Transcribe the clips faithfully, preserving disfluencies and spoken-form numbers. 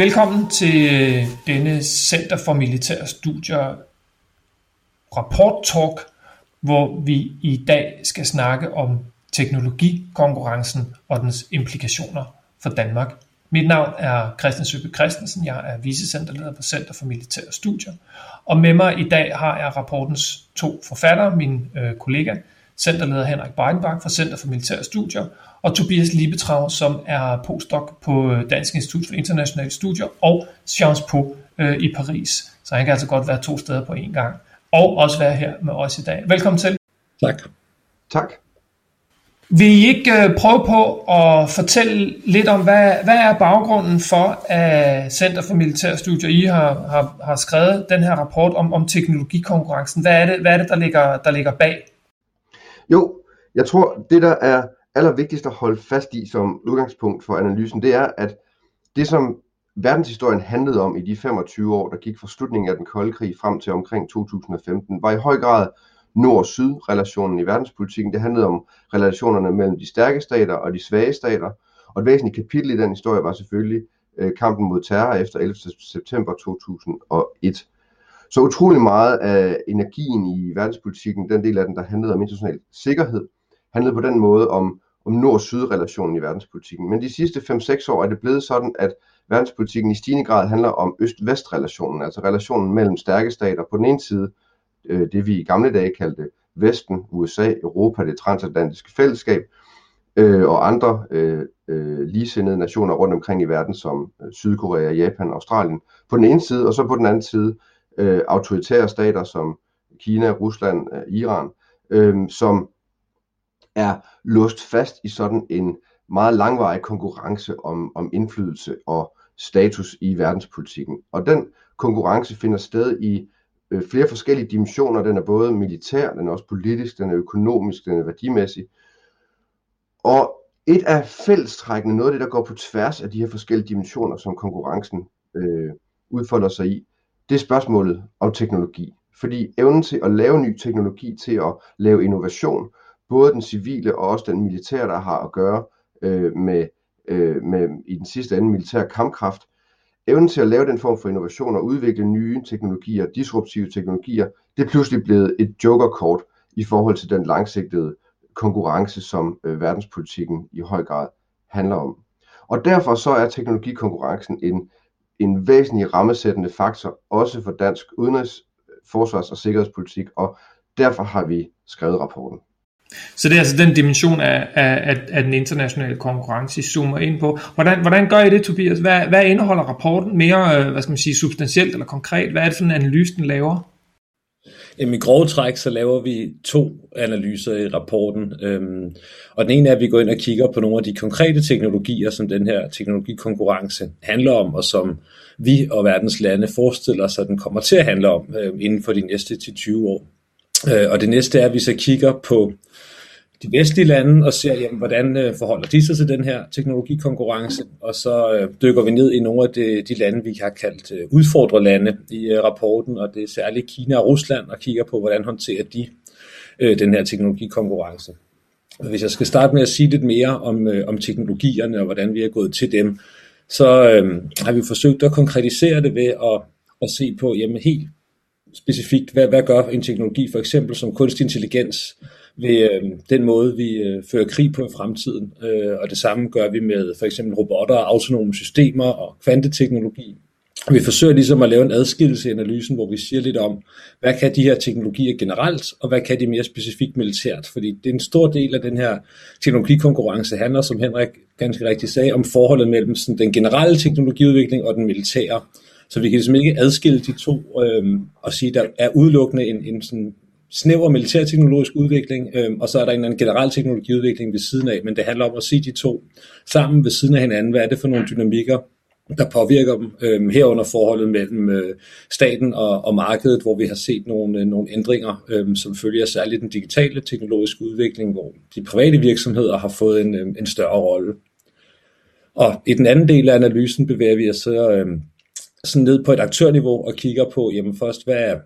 Velkommen til denne Center for Militære Studier rapport-talk, hvor vi i dag skal snakke om teknologikonkurrencen og dens implikationer for Danmark. Mit navn er Christian Søbe Christensen, jeg er vicecenterleder på Center for Militære Studier, og med mig i dag har jeg rapportens to forfattere, min øh, kollega, centerleder Henrik Beidenbach fra Center for Militære Studier, og Tobias Liebetrau, som er postdoc på Dansk Institut for Internationale Studier og Sciences Po øh, i Paris. Så han kan altså godt være to steder på én gang, og også være her med os i dag. Velkommen til. Tak. Tak. Vil I ikke prøve på at fortælle lidt om, hvad, hvad er baggrunden for, at Center for Militære Studier, I har, har, har skrevet den her rapport om, om teknologikonkurrencen? Hvad er det, hvad er det der, ligger, der ligger bag? Jo, jeg tror, det der er allervigtigst at holde fast i som udgangspunkt for analysen, det er, at det som verdenshistorien handlede om i de femogtyve år, der gik fra slutningen af den kolde krig frem til omkring to tusind og femten, var i høj grad nord-syd-relationen i verdenspolitikken. Det handlede om relationerne mellem de stærke stater og de svage stater. Og et væsentligt kapitel i den historie var selvfølgelig øh, kampen mod terror efter ellevte september to tusind og et. Så utrolig meget af energien i verdenspolitikken, den del af den, der handlede om international sikkerhed, handlede på den måde om, om nord-syd-relationen i verdenspolitikken. Men de sidste fem seks år er det blevet sådan, at verdenspolitikken i stigende grad handler om øst-vest-relationen, altså relationen mellem stærke stater på den ene side, det vi i gamle dage kaldte Vesten, U S A, Europa, det transatlantiske fællesskab øh, og andre øh, øh, ligesindede nationer rundt omkring i verden som Sydkorea, Japan og Australien på den ene side, og så på den anden side øh, autoritære stater som Kina, Rusland, øh, Iran, øh, som er låst fast i sådan en meget langvarig konkurrence om, om indflydelse og status i verdenspolitikken. Og den konkurrence finder sted i flere forskellige dimensioner. Den er både militær, den er også politisk, den er økonomisk, den er værdimæssig. Og et af fællestrækkene, noget af det, der går på tværs af de her forskellige dimensioner, som konkurrencen øh, udfolder sig i, det er spørgsmålet om teknologi. Fordi evnen til at lave ny teknologi, til at lave innovation, både den civile og også den militære, der har at gøre øh, med, øh, med i den sidste ende militær kampkraft, evnen til at lave den form for innovation og udvikle nye teknologier, disruptive teknologier, det er pludselig blevet et jokerkort i forhold til den langsigtede konkurrence, som øh, verdenspolitikken i høj grad handler om. Og derfor så er teknologikonkurrencen en, en væsentlig rammesættende faktor, også for dansk udenrigs-, forsvars- og sikkerhedspolitik, og derfor har vi skrevet rapporten. Så det er altså den dimension af, af, af den internationale konkurrence, I zoomer ind på. Hvordan, hvordan gør I det, Tobias? Hvad, hvad indeholder rapporten mere, hvad skal man sige, substantielt eller konkret? Hvad er det for en analyse, den laver? Jamen, i grove træk, så laver vi to analyser i rapporten. Øhm, og den ene er, at vi går ind og kigger på nogle af de konkrete teknologier, som den her teknologikonkurrence handler om, og som vi og verdens lande forestiller sig, at den kommer til at handle om øhm, inden for de næste ti til tyve år. Øh, og det næste er, at vi så kigger på de vestlige lande og ser, jamen, hvordan øh, forholder de sig til den her teknologikonkurrence, og så øh, dykker vi ned i nogle af de, de lande, vi har kaldt øh, udfordrerlande i øh, rapporten, og det er særligt Kina og Rusland, og kigger på, hvordan håndterer de øh, den her teknologikonkurrence. Hvis jeg skal starte med at sige lidt mere om, øh, om teknologierne og hvordan vi er gået til dem, så øh, har vi forsøgt at konkretisere det ved at, at se på, jamen, helt specifikt, hvad, hvad gør en teknologi, for eksempel som kunstig intelligens, ved øh, den måde, vi øh, fører krig på i fremtiden. Øh, og det samme gør vi med for eksempel robotter, autonome systemer og kvanteteknologi. Vi forsøger ligesom at lave en adskillelse i analysen, hvor vi siger lidt om, hvad kan de her teknologier generelt, og hvad kan de mere specifikt militært? Fordi det er en stor del af den her teknologikonkurrence handler, som Henrik ganske rigtigt sagde, om forholdet mellem sådan, den generelle teknologiudvikling og den militære. Så vi kan ligesom ikke adskille de to øh, og sige, der er udelukkende en, en sådan snæver militærteknologisk udvikling, øh, og så er der en eller anden generel teknologiudvikling ved siden af, men det handler om at se de to sammen ved siden af hinanden. Hvad er det for nogle dynamikker, der påvirker dem, øh, herunder forholdet mellem øh, staten og, og markedet, hvor vi har set nogle, øh, nogle ændringer, øh, som følger særligt den digitale teknologiske udvikling, hvor de private virksomheder har fået en, øh, en større rolle. Og i den anden del af analysen bevæger vi os så øh, sådan ned på et aktørniveau og kigger på, jamen først, hvad er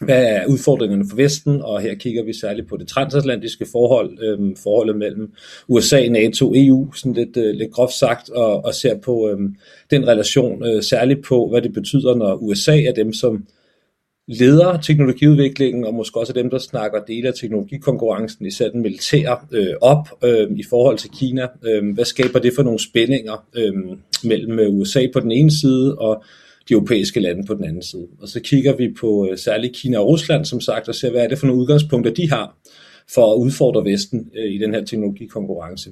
hvad er udfordringerne for Vesten, og her kigger vi særligt på det transatlantiske forhold, øh, forholdet mellem U S A, NATO, E U, sådan lidt, øh, lidt groft sagt, og, og ser på øh, den relation, øh, særligt på, hvad det betyder, når U S A er dem, som leder teknologiudviklingen, og måske også dem, der snakker dele af teknologikonkurrencen, især den militære, øh, op øh, i forhold til Kina. Øh, hvad skaber det for nogle spændinger øh, mellem U S A på den ene side, og de europæiske lande på den anden side. Og så kigger vi på øh, særligt Kina og Rusland, som sagt, og ser, hvad er det for nogle udgangspunkter, de har for at udfordre Vesten øh, i den her teknologikonkurrence.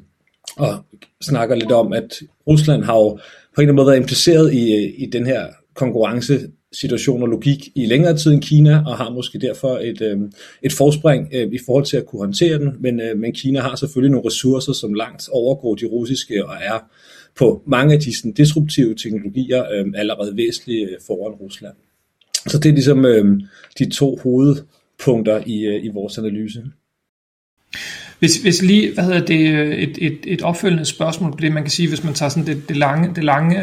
Og snakker lidt om, at Rusland har jo på en eller anden måde været impliceret i, i den her konkurrencesituation og logik i længere tid end Kina, og har måske derfor et, øh, et forspring øh, i forhold til at kunne håndtere den, men, øh, men Kina har selvfølgelig nogle ressourcer, som langt overgår de russiske og er på mange af de sådan, disruptive teknologier øh, allerede væsentlige øh, foran Rusland. Så det er ligesom øh, de to hovedpunkter i, øh, i vores analyse. Hvis, hvis lige, hvad hedder det, et, et, et opfølgende spørgsmål på det, man kan sige, hvis man tager sådan det, det, lange, det lange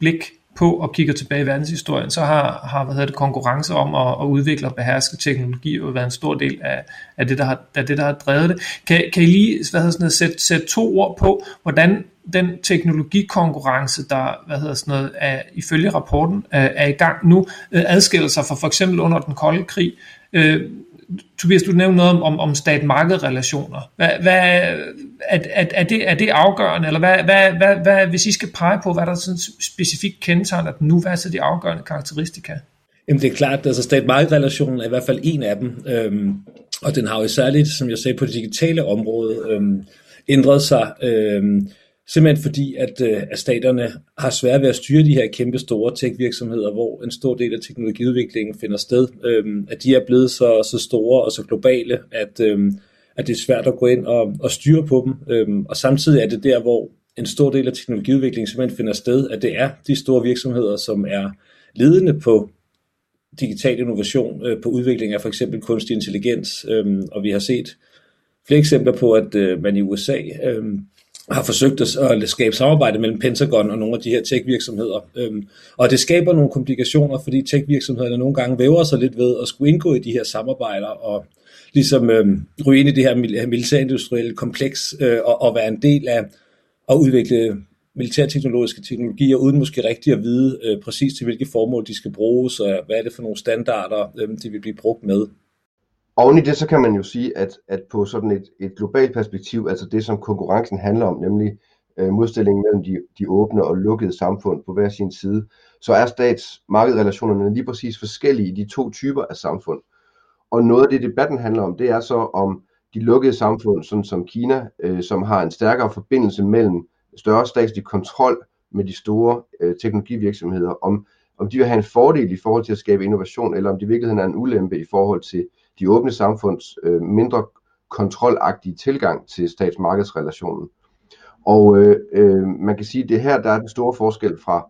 blik på og kigger tilbage i verdenshistorien, så har, har hvad hedder det, konkurrence om at, at udvikle og beherske teknologi jo været en stor del af, af, det, der har, af det, der har drevet det. Kan, kan I lige hvad hedder sådan noget, sætte, sætte to ord på, hvordan den teknologikonkurrence, der hvad hedder sådan noget, er, ifølge rapporten er i gang nu, adskiller sig fra for eksempel under den kolde krig? Øh, Tobias, du nævnte noget om, om stat-marked-relationer. Hvad, hvad, er, er, er, det, er det afgørende? Eller hvad, hvad, hvad, hvad, hvis I skal pege på, hvad der sådan specifikt kendetegner den nu, hvad er så de afgørende karakteristika? Jamen det er klart, at altså stat-marked-relationen er i hvert fald en af dem, øhm, og den har jo særligt, som jeg sagde, på det digitale område øhm, ændret sig, øhm, simpelthen fordi, at, at staterne har svært ved at styre de her kæmpe store tech-virksomheder, hvor en stor del af teknologiudviklingen finder sted. Øhm, at de er blevet så, så store og så globale, at, øhm, at det er svært at gå ind og, og styre på dem. Øhm, og samtidig er det der, hvor en stor del af teknologiudviklingen simpelthen finder sted, at det er de store virksomheder, som er ledende på digital innovation, øh, på udvikling af for eksempel kunstig intelligens. Øhm, og vi har set flere eksempler på, at øh, man i U S A... Øh, har forsøgt at skabe samarbejde mellem Pentagon og nogle af de her tech-virksomheder. Og det skaber nogle komplikationer, fordi tech-virksomhederne nogle gange væver sig lidt ved at skulle indgå i de her samarbejder og ligesom ryge ind i det her militærindustrielle kompleks og være en del af at udvikle militærteknologiske teknologier, uden måske rigtig at vide præcis til hvilke formål de skal bruges, og hvad er det for nogle standarder, de vil blive brugt med. Oven i det, så kan man jo sige, at, at på sådan et, et globalt perspektiv, altså det, som konkurrencen handler om, nemlig øh, modstillingen mellem de, de åbne og lukkede samfund på hver sin side, så er statsmarkedrelationerne lige præcis forskellige i de to typer af samfund. Og noget af det, debatten handler om, det er så om de lukkede samfund, sådan som Kina, øh, som har en stærkere forbindelse mellem større statslig kontrol med de store øh, teknologivirksomheder, om, om de vil have en fordel i forhold til at skabe innovation, eller om de i virkeligheden er en ulempe i forhold til de åbne samfunds øh, mindre kontrolagtige tilgang til statsmarkedsrelationen. Og øh, øh, man kan sige, at det her der er den store forskel fra,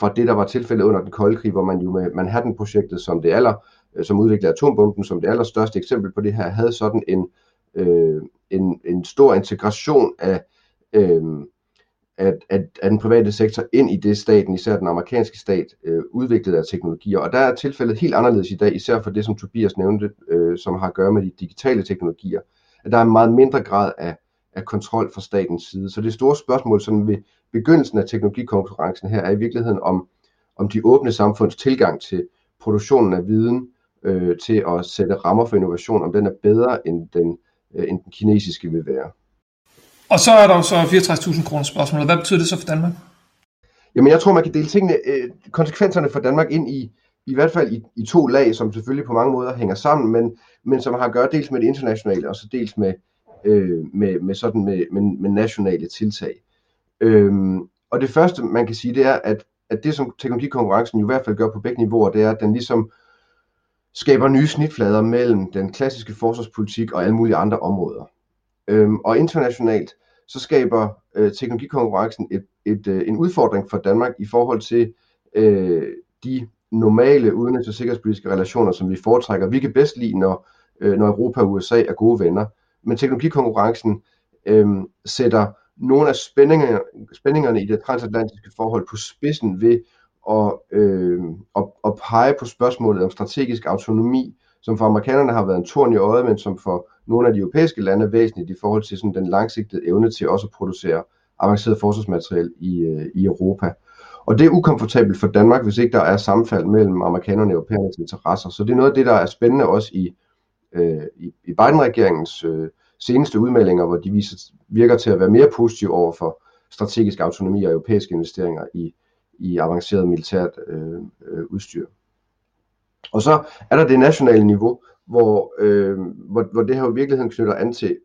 fra det, der var tilfældet under den kolde krig, hvor man jo med Manhattan-projektet, som, det aller, øh, som udviklede atombomben, som det allerstørste eksempel på det her, havde sådan en, øh, en, en stor integration af, øh, af, af, af den private sektor ind i det staten, især den amerikanske stat, øh, udviklede af teknologier. Og der er tilfældet helt anderledes i dag, især for det, som Tobias nævnte, øh, som har at gøre med de digitale teknologier, at der er en meget mindre grad af, af kontrol fra statens side. Så det store spørgsmål sådan ved begyndelsen af teknologikonkurrencen her er i virkeligheden om, om de åbne samfunds tilgang til produktionen af viden, øh, til at sætte rammer for innovation, om den er bedre end den, øh, end den kinesiske vil være. Og så er der jo så fireogtredive tusind kroner spørgsmålet. Hvad betyder det så for Danmark? Jamen jeg tror, man kan dele tingene, øh, konsekvenserne for Danmark ind i, i hvert fald i, i to lag, som selvfølgelig på mange måder hænger sammen, men, men som har at gøre dels med det internationale, og så dels med, øh, med, med, sådan med, med, med nationale tiltag. Øhm, og det første, man kan sige, det er, at, at det, som teknologikonkurrencen i hvert fald gør på begge niveauer, det er, at den ligesom skaber nye snitflader mellem den klassiske forsvarspolitik og alle mulige andre områder. Og internationalt, så skaber øh, teknologikonkurrencen et, et, øh, en udfordring for Danmark i forhold til øh, de normale udenrigs- og sikkerhedspolitiske relationer, som vi foretrækker. Vi kan bedst lide, når, øh, når Europa og U S A er gode venner. Men teknologikonkurrencen øh, sætter nogle af spændingerne, spændingerne i det transatlantiske forhold på spidsen ved at, øh, at, at pege på spørgsmålet om strategisk autonomi, som for amerikanerne har været en torn i øjet, men som for nogle af de europæiske lande er væsentligt i forhold til sådan den langsigtede evne til også at producere avanceret forsvarsmateriel i, øh, i Europa. Og det er ukomfortabelt for Danmark, hvis ikke der er sammenfald mellem amerikanerne og europæernes interesser. Så det er noget af det, der er spændende også i, øh, i, i Biden-regeringens øh, seneste udmeldinger, hvor de viser, virker til at være mere positive over for strategisk autonomi og europæiske investeringer i, i avanceret militært øh, øh, udstyr. Og så er der det nationale niveau, hvor, øh, hvor, hvor det her i virkeligheden knytter an til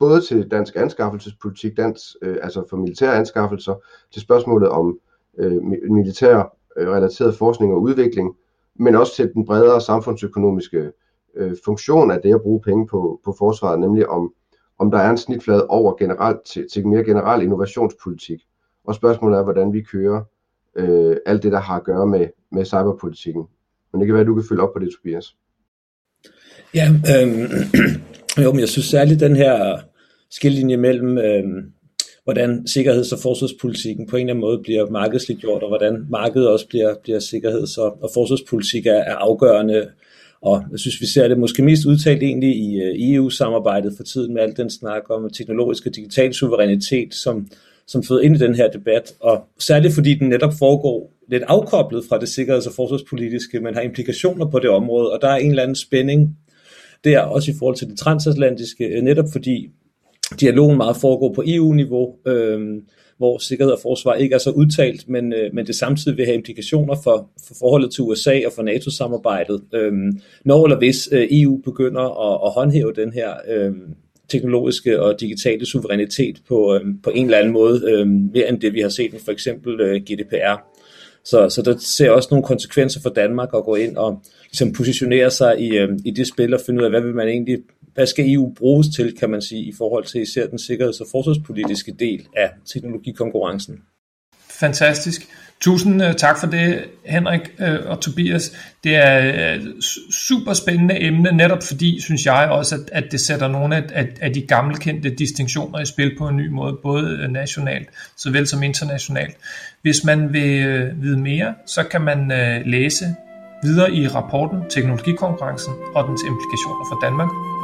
både til dansk anskaffelsespolitik, dansk, øh, altså for militære anskaffelser, til spørgsmålet om øh, militær øh, relateret forskning og udvikling, men også til den bredere samfundsøkonomiske øh, funktion af det at bruge penge på, på forsvaret, nemlig om, om der er en snitflade over generelt til, til mere generel innovationspolitik. Og spørgsmålet er, hvordan vi kører øh, alt det, der har at gøre med, med cyberpolitikken. Men det kan være, at du kan følge op på det, Tobias. Ja, øh, jo, men jeg synes særligt den her skillelinje mellem, øh, hvordan sikkerheds- og forsvarspolitikken på en eller anden måde bliver markedsliggjort, og hvordan markedet også bliver, bliver sikkerheds- og, og forsvarspolitik er, er afgørende. Og jeg synes, vi ser det måske mest udtalt egentlig i E U-samarbejdet for tiden med al den snak om teknologisk og digital suverænitet, som, som føder ind i den her debat. Og særligt fordi den netop foregår lidt afkoblet fra det sikkerheds- og forsvarspolitiske, men har implikationer på det område, og der er en eller anden spænding der, også i forhold til det transatlantiske, netop fordi dialogen meget foregår på E U-niveau, øh, hvor sikkerhed og forsvar ikke er så udtalt, men, øh, men det samtidig vil have implikationer for, for forholdet til U S A og for NATO-samarbejdet, øh, når eller hvis øh, E U begynder at, at håndhæve den her øh, teknologiske og digitale suverænitet på, øh, på en eller anden måde, øh, mere end det vi har set med for eksempel øh, G D P R. Så, så der ser også nogle konsekvenser for Danmark at gå ind og ligesom positionere sig i, øh, i det spil og finde ud af, hvad vil man egentlig, hvad skal E U bruges til, kan man sige, i forhold til især den sikkerheds- og forsvarspolitiske del af teknologikonkurrencen. Fantastisk. Tusind tak for det, Henrik og Tobias. Det er super spændende emne, netop fordi, synes jeg også, at det sætter nogle af de gammelkendte distinktioner i spil på en ny måde, både nationalt såvel som internationalt. Hvis man vil vide mere, så kan man læse videre i rapporten Teknologikonkurrencen og dens implikationer for Danmark.